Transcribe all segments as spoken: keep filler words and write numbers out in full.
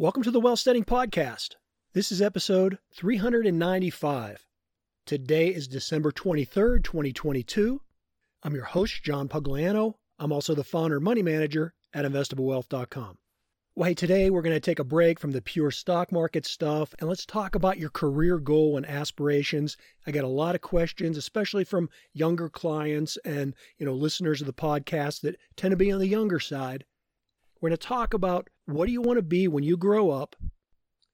Welcome to the Wealthsteading Podcast. This is episode three hundred ninety-five. Today is December twenty-third, twenty twenty-two. I'm your host, John Pugliano. I'm also the founder and money manager at investable wealth dot com. Well, hey, today we're going to take a break from the pure stock market stuff, and let's talk about your career goal and aspirations. I got a lot of questions, especially from younger clients and, you know, listeners of the podcast that tend to be on the younger side. We're going to talk about what do you want to be when you grow up?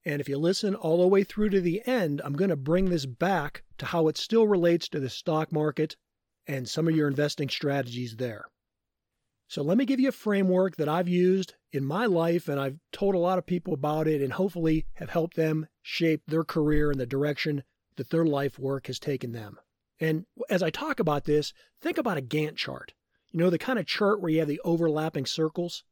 And if you listen all the way through to the end, I'm going to bring this back to how it still relates to the stock market and some of your investing strategies there. So let me give you a framework that I've used in my life, and I've told a lot of people about it and hopefully have helped them shape their career in the direction that their life work has taken them. And as I talk about this, think about a Gantt chart. You know, the kind of chart where you have the overlapping circles.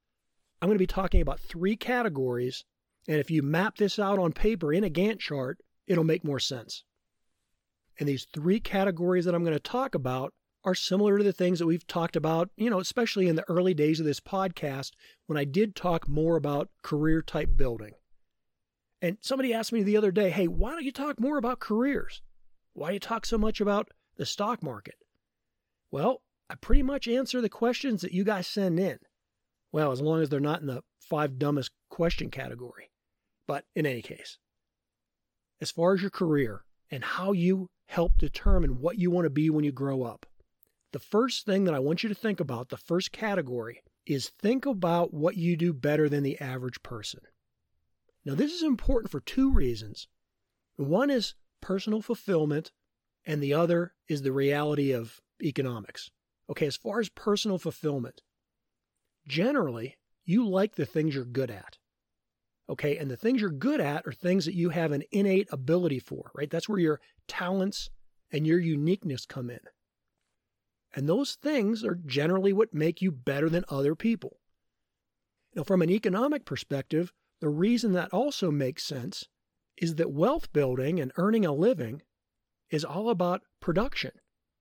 I'm going to be talking about three categories, and if you map this out on paper in a Gantt chart, it'll make more sense. And these three categories that I'm going to talk about are similar to the things that we've talked about, you know, especially in the early days of this podcast when I did talk more about career-type building. And somebody asked me the other day, hey, why don't you talk more about careers? Why do you talk so much about the stock market? Well, I pretty much answer the questions that you guys send in. Well, as long as they're not in the five dumbest question category. But in any case, as far as your career and how you help determine what you want to be when you grow up, the first thing that I want you to think about, the first category, is think about what you do better than the average person. Now, this is important for two reasons. One is personal fulfillment, and the other is the reality of economics. Okay, as far as personal fulfillment, generally, you like the things you're good at, okay? And the things you're good at are things that you have an innate ability for, right? That's where your talents and your uniqueness come in. And those things are generally what make you better than other people. Now, from an economic perspective, the reason that also makes sense is that wealth building and earning a living is all about production.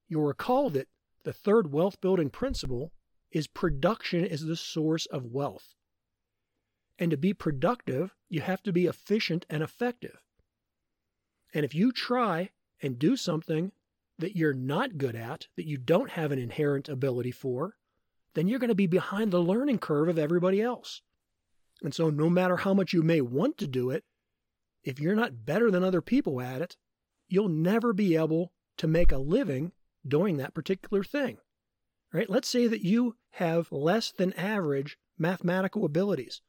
You'll recall that the third wealth building principle is production is the source of wealth. And to be productive, you have to be efficient and effective. And if you try and do something that you're not good at, that you don't have an inherent ability for, then you're going to be behind the learning curve of everybody else. And so no matter how much you may want to do it, if you're not better than other people at it, you'll never be able to make a living doing that particular thing. Right? Let's say that you have less than average mathematical abilities.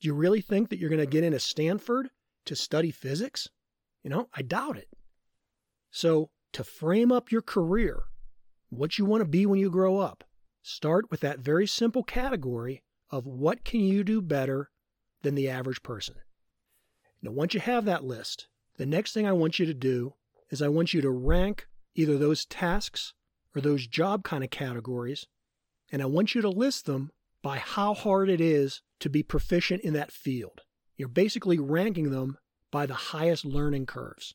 Do you really think that you're going to get into Stanford to study physics? You know, I doubt it. So to frame up your career, what you want to be when you grow up, start with that very simple category of what can you do better than the average person. Now, once you have that list, the next thing I want you to do is I want you to rank either those tasks or those job kind of categories, and I want you to list them by how hard it is to be proficient in that field. You're basically ranking them by the highest learning curves.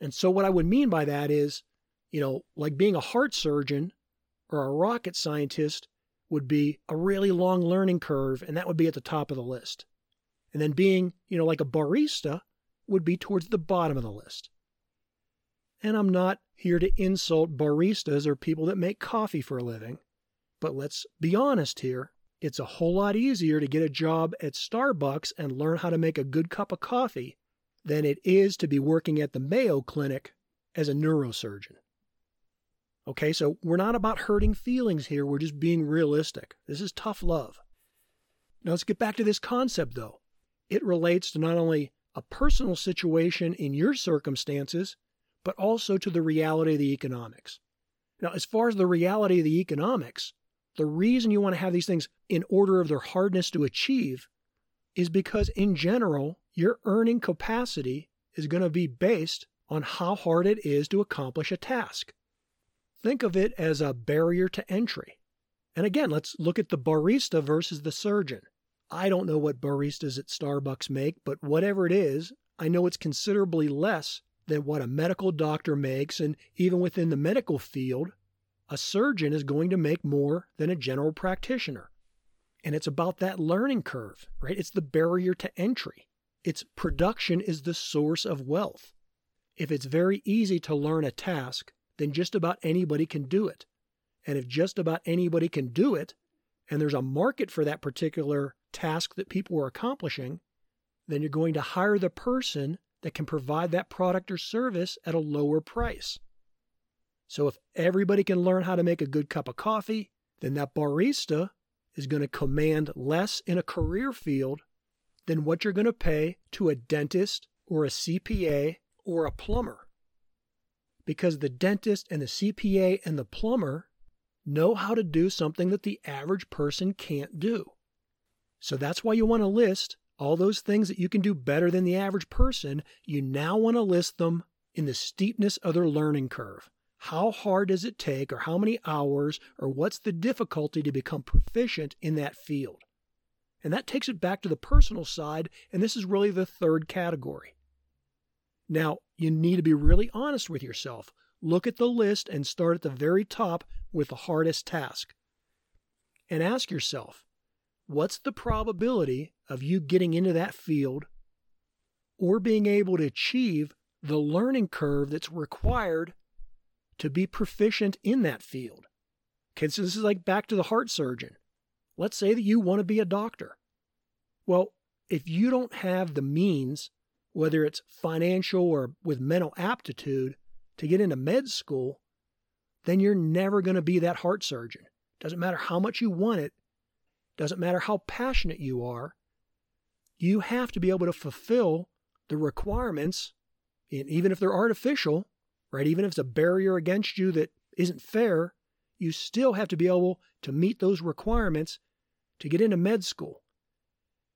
And so what I would mean by that is, you know, like being a heart surgeon or a rocket scientist would be a really long learning curve, and that would be at the top of the list. And then being, you know, like a barista would be towards the bottom of the list. And I'm not here to insult baristas or people that make coffee for a living, but let's be honest here. It's a whole lot easier to get a job at Starbucks and learn how to make a good cup of coffee than it is to be working at the Mayo Clinic as a neurosurgeon. Okay, so we're not about hurting feelings here. We're just being realistic. This is tough love. Now let's get back to this concept, though. It relates to not only a personal situation in your circumstances, but also to the reality of the economics. Now, as far as the reality of the economics, the reason you want to have these things in order of their hardness to achieve is because, in general, your earning capacity is going to be based on how hard it is to accomplish a task. Think of it as a barrier to entry. And again, let's look at the barista versus the surgeon. I don't know what baristas at Starbucks make, but whatever it is, I know it's considerably less than what a medical doctor makes, and even within the medical field, a surgeon is going to make more than a general practitioner. And it's about that learning curve, right? It's the barrier to entry. It's production is the source of wealth. If it's very easy to learn a task, then just about anybody can do it. And if just about anybody can do it, and there's a market for that particular task that people are accomplishing, then you're going to hire the person that can provide that product or service at a lower price. So if everybody can learn how to make a good cup of coffee, then that barista is going to command less in a career field than what you're going to pay to a dentist or a C P A or a plumber. Because the dentist and the C P A and the plumber know how to do something that the average person can't do. So that's why you want to list all those things that you can do better than the average person. You now want to list them in the steepness of their learning curve. How hard does it take, or how many hours, or what's the difficulty to become proficient in that field? And that takes it back to the personal side, and this is really the third category. Now, you need to be really honest with yourself. Look at the list and start at the very top with the hardest task. And ask yourself, what's the probability of you getting into that field or being able to achieve the learning curve that's required to be proficient in that field? Okay, so this is like back to the heart surgeon. Let's say that you want to be a doctor. Well, if you don't have the means, whether it's financial or with mental aptitude, to get into med school, then you're never going to be that heart surgeon. Doesn't matter how much you want it. Doesn't matter how passionate you are. You have to be able to fulfill the requirements, and even if they're artificial, right? Even if it's a barrier against you that isn't fair, you still have to be able to meet those requirements to get into med school.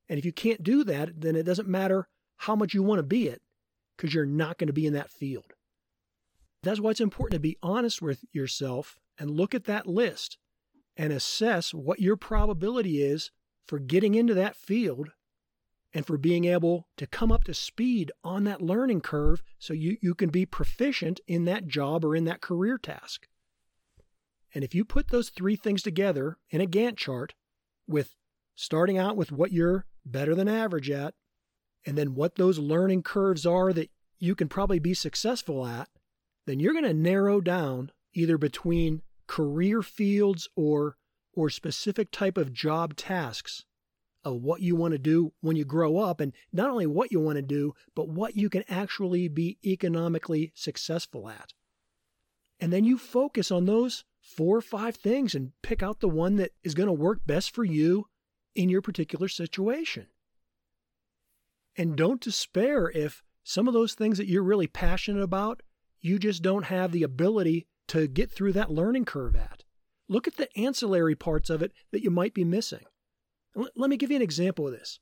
And if you can't do that, then it doesn't matter how much you want to be it, because you're not going to be in that field. That's why it's important to be honest with yourself and look at that list and assess what your probability is for getting into that field and for being able to come up to speed on that learning curve so you, you can be proficient in that job or in that career task. And if you put those three things together in a Gantt chart, with starting out with what you're better than average at, and then what those learning curves are that you can probably be successful at, then you're going to narrow down either between career fields or or specific type of job tasks of what you want to do when you grow up, and not only what you want to do, but what you can actually be economically successful at. And then you focus on those four or five things and pick out the one that is going to work best for you in your particular situation. And don't despair if some of those things that you're really passionate about, you just don't have the ability to get through that learning curve at. Look at the ancillary parts of it that you might be missing. Let me give you an example of this.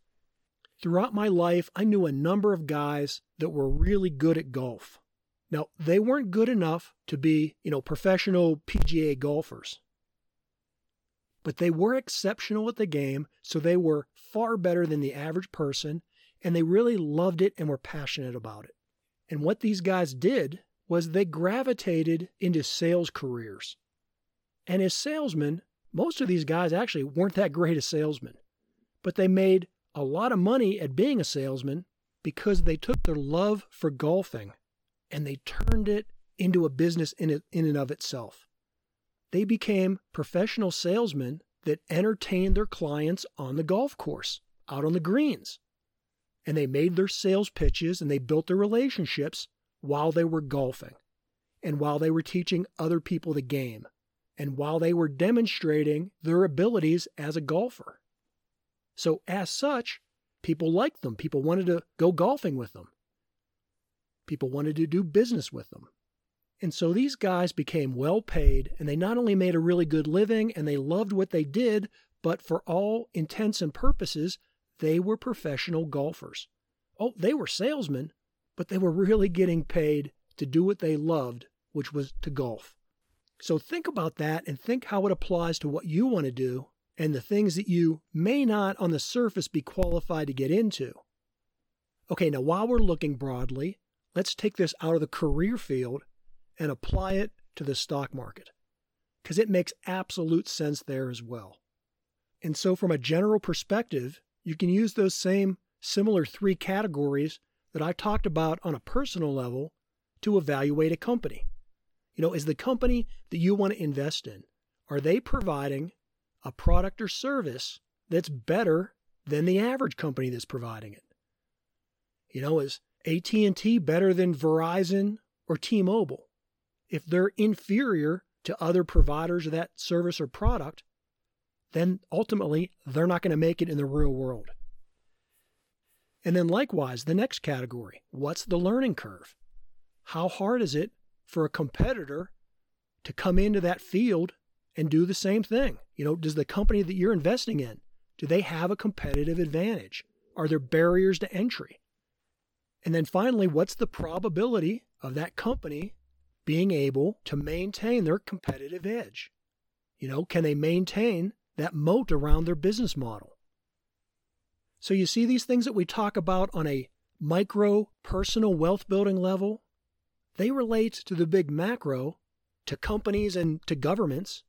Throughout my life, I knew a number of guys that were really good at golf. Now, they weren't good enough to be, you know, professional P G A golfers, but they were exceptional at the game, so they were far better than the average person, and they really loved it and were passionate about it. And what these guys did was they gravitated into sales careers. And as salesmen, most of these guys actually weren't that great a salesman, but they made a lot of money at being a salesman because they took their love for golfing and they turned it into a business in, it, in and of itself. They became professional salesmen that entertained their clients on the golf course, out on the greens. And they made their sales pitches and they built their relationships while they were golfing and while they were teaching other people the game and while they were demonstrating their abilities as a golfer. So as such, people liked them. People wanted to go golfing with them. People wanted to do business with them. And so these guys became well paid, and they not only made a really good living and they loved what they did, but for all intents and purposes, they were professional golfers. Oh, they were salesmen, but they were really getting paid to do what they loved, which was to golf. So think about that and think how it applies to what you want to do and the things that you may not on the surface be qualified to get into. Okay, now while we're looking broadly, let's take this out of the career field and apply it to the stock market, because it makes absolute sense there as well. And so from a general perspective, you can use those same similar three categories that I talked about on a personal level to evaluate a company. You know, is the company that you want to invest in, are they providing a product or service that's better than the average company that's providing it? You know, is A T and T better than Verizon or T-Mobile? If they're inferior to other providers of that service or product, then ultimately they're not going to make it in the real world. And then likewise, the next category, what's the learning curve? How hard is it for a competitor to come into that field and do the same thing? You know, does the company that you're investing in, do they have a competitive advantage? Are there barriers to entry? And then finally, what's the probability of that company being able to maintain their competitive edge? You know, can they maintain that moat around their business model? So you see these things that we talk about on a micro personal wealth building level, they relate to the big macro, to companies and to governments,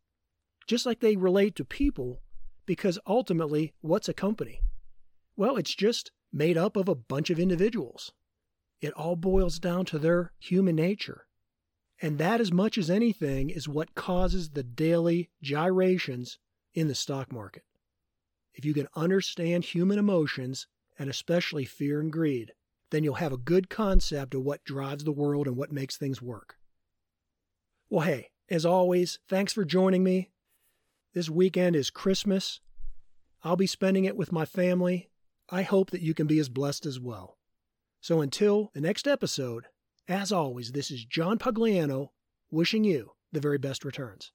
just like they relate to people, because ultimately, what's a company? Well, it's just made up of a bunch of individuals. It all boils down to their human nature. And that, as much as anything, is what causes the daily gyrations in the stock market. If you can understand human emotions, and especially fear and greed, then you'll have a good concept of what drives the world and what makes things work. Well, hey, as always, thanks for joining me. This weekend is Christmas. I'll be spending it with my family. I hope that you can be as blessed as well. So until the next episode, as always, this is John Pugliano wishing you the very best returns.